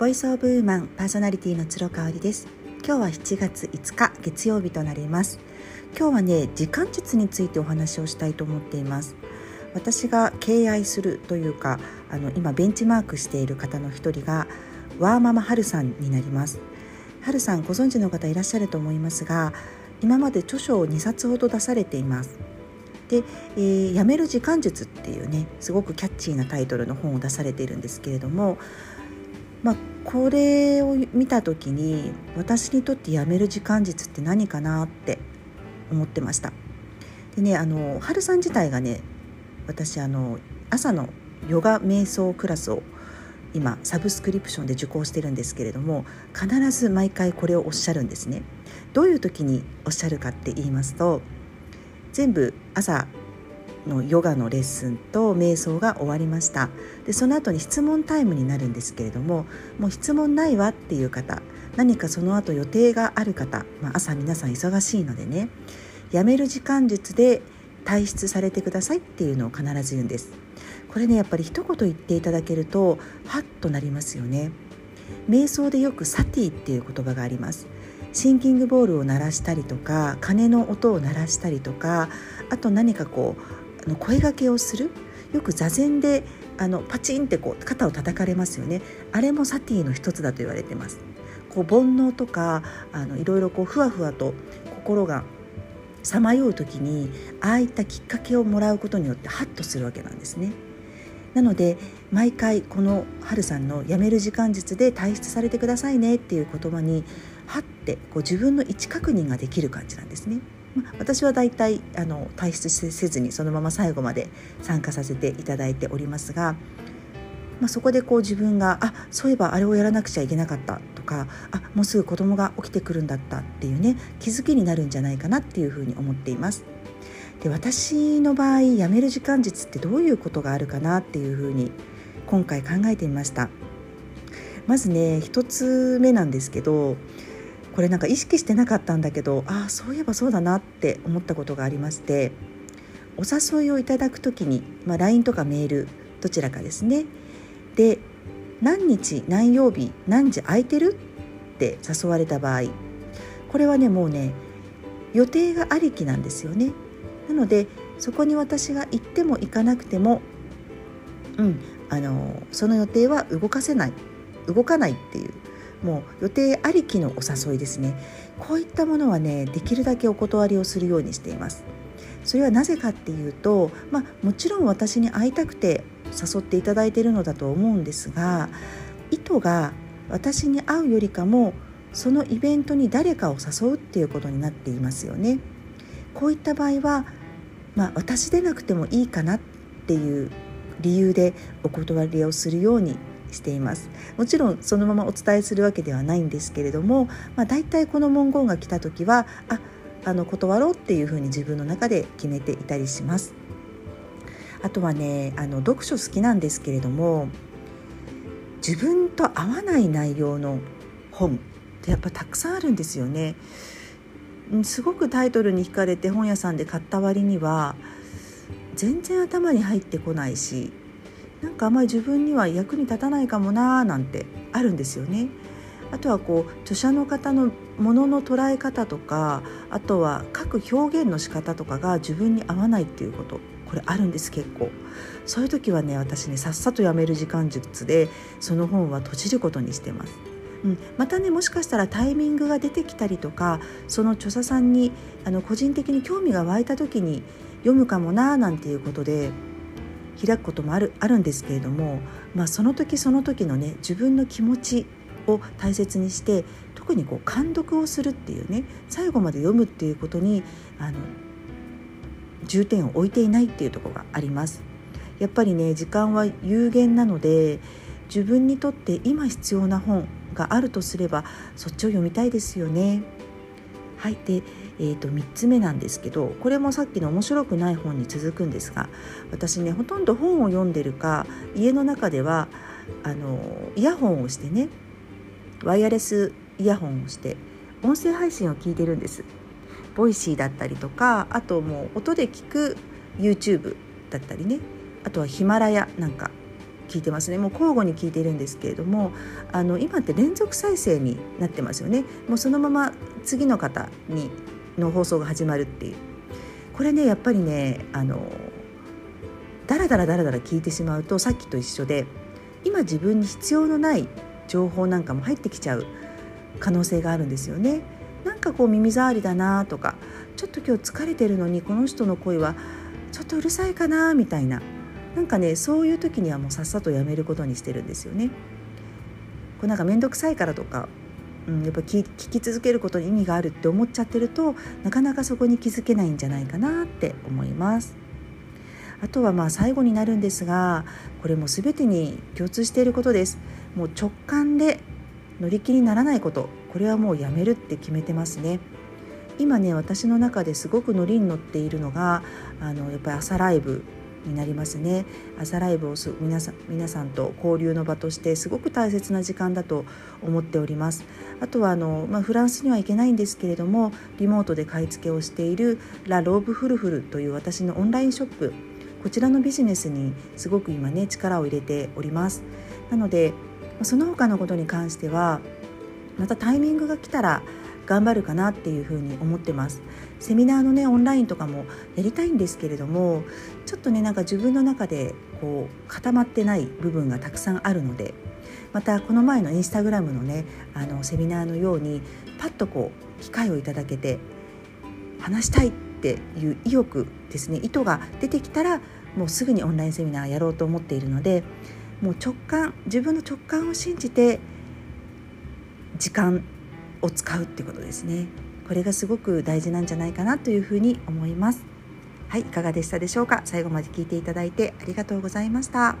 ボイスオブウーマンパーソナリティの鶴香織です。今日は7月5日月曜日となります。今日は時間術についてお話をしたいと思っています。私が敬愛するというか今ベンチマークしている方の一人がワーママハルさんになります。ハルさんご存知の方いらっしゃると思いますが、今まで著書を2冊ほど出されています。で、やめる時間術っていうすごくキャッチーなタイトルの本を出されているんですけれども、これを見た時に私にとってやめる時間術って何かなって思ってました。で春さん自体が私朝のヨガ瞑想クラスを今サブスクリプションで受講してるんですけれども、必ず毎回これをおっしゃるんですね。どういう時におっしゃるかって言いますと、全部朝のヨガのレッスンと瞑想が終わりました。でその後に質問タイムになるんですけれども、もう質問ないわっていう方、何かその後予定がある方、朝皆さん忙しいのでやめる時間術で退出されてくださいっていうのを必ず言うんです。これやっぱり一言言っていただけるとハッとなりますよね。瞑想でよくサティっていう言葉があります。シンキングボールを鳴らしたりとか、鐘の音を鳴らしたりとか、あと何か声掛けをする、よく座禅でパチンって肩を叩かれますよね。あれもサティの一つだと言われてます。煩悩とかいろいろふわふわと心がさまよう時に、ああいったきっかけをもらうことによってハッとするわけなんですね。なので毎回この春さんのやめる時間術で退出されてくださいねっていう言葉にはって自分の位置確認ができる感じなんですね。私はだいたい退出せずにそのまま最後まで参加させていただいておりますが、そこで自分がそういえばあれをやらなくちゃいけなかったとか、もうすぐ子供が起きてくるんだったっていう気づきになるんじゃないかなっていうふうに思っています。で私の場合、やめる時間術ってどういうことがあるかなっていうふうに今回考えてみました。まず一つ目なんですけど、これ意識してなかったんだけど、そういえばそうだなって思ったことがありまして、お誘いをいただくときに、LINE とかメールどちらかですね、で何日何曜日何時空いてるって誘われた場合、これはもう予定がありきなんですよね。なのでそこに私が行っても行かなくても、その予定は動かないっていう、もう予定ありきのお誘いですね。こういったものはできるだけお断りをするようにしています。それはなぜかっていうと、もちろん私に会いたくて誘っていただいているのだと思うんですが、意図が私に会うよりかもそのイベントに誰かを誘うっていうことになっていますよね。こういった場合は、私でなくてもいいかなっていう理由でお断りをするようにしています。もちろんそのままお伝えするわけではないんですけれども、だいたいこの文言が来た時は断ろうっていうふうに自分の中で決めていたりします。あとは読書好きなんですけれども、自分と合わない内容の本ってやっぱたくさんあるんですよね。すごくタイトルに惹かれて本屋さんで買った割には全然頭に入ってこないし、あまり自分には役に立たないかもなーなんてあるんですよね。あとは著者の方のものの捉え方とか、あとは書く表現の仕方とかが自分に合わないっていうこと、これあるんです。結構そういう時は私さっさとやめる時間術でその本は閉じることにしてます。またもしかしたらタイミングが出てきたりとか、その著者さんに個人的に興味が湧いた時に読むかもななんていうことで開くこともあるんですけれども、その時その時の自分の気持ちを大切にして、特に監読をするっていう最後まで読むっていうことに重点を置いていないっていうところがあります。やっぱり時間は有限なので、自分にとって今必要な本があるとすればそっちを読みたいですよね。はい。で、3つ目なんですけど、これもさっきの面白くない本に続くんですが、私ほとんど本を読んでるか、家の中ではイヤホンをしてワイヤレスイヤホンをして音声配信を聞いてるんです。ボイシーだったりとか、あともう音で聞く YouTube だったりあとはヒマラヤなんか聞いてますね。もう交互に聞いているんですけれども、今って連続再生になってますよね。もうそのまま次の方にの放送が始まるっていう、これねやっぱりねだらだら聞いてしまうと、さっきと一緒で今自分に必要のない情報なんかも入ってきちゃう可能性があるんですよね。なんかこう耳障りだなとか、ちょっと今日疲れてるのにこの人の声はちょっとうるさいかなみたいな、なんかねそういう時にはもうさっさとやめることにしてるんですよね。こうなんか面倒くさいからとか、やっぱり聞き続けることに意味があるって思っちゃってると、なかなかそこに気づけないんじゃないかなって思います。あとはまあ最後になるんですが、これも全てに共通していることです。もう直感で乗り気にならないこと、これはもうやめるって決めてますね。今ね私の中ですごく乗りに乗っているのがやっぱり朝ライブになりますね。朝ライブを皆さんと交流の場としてすごく大切な時間だと思っております。あとはフランスには行けないんですけれども、リモートで買い付けをしているラ・ローブ・フルフルという私のオンラインショップ、こちらのビジネスにすごく今ね力を入れております。なのでその他のことに関してはまたタイミングが来たら頑張るかなっていうふうに思ってます。セミナーのねオンラインとかもやりたいんですけれども、ちょっとねなんか自分の中でこう固まってない部分がたくさんあるので、またこの前のインスタグラムのねセミナーのようにパッとこう機会をいただけて話したいっていう意欲ですね、意図が出てきたらもうすぐにオンラインセミナーやろうと思っているので、もう自分の直感を信じて時間を使うってことですね。これがすごく大事なんじゃないかなというふうに思います。はい、いかがでしたでしょうか。最後まで聞いていただいてありがとうございました。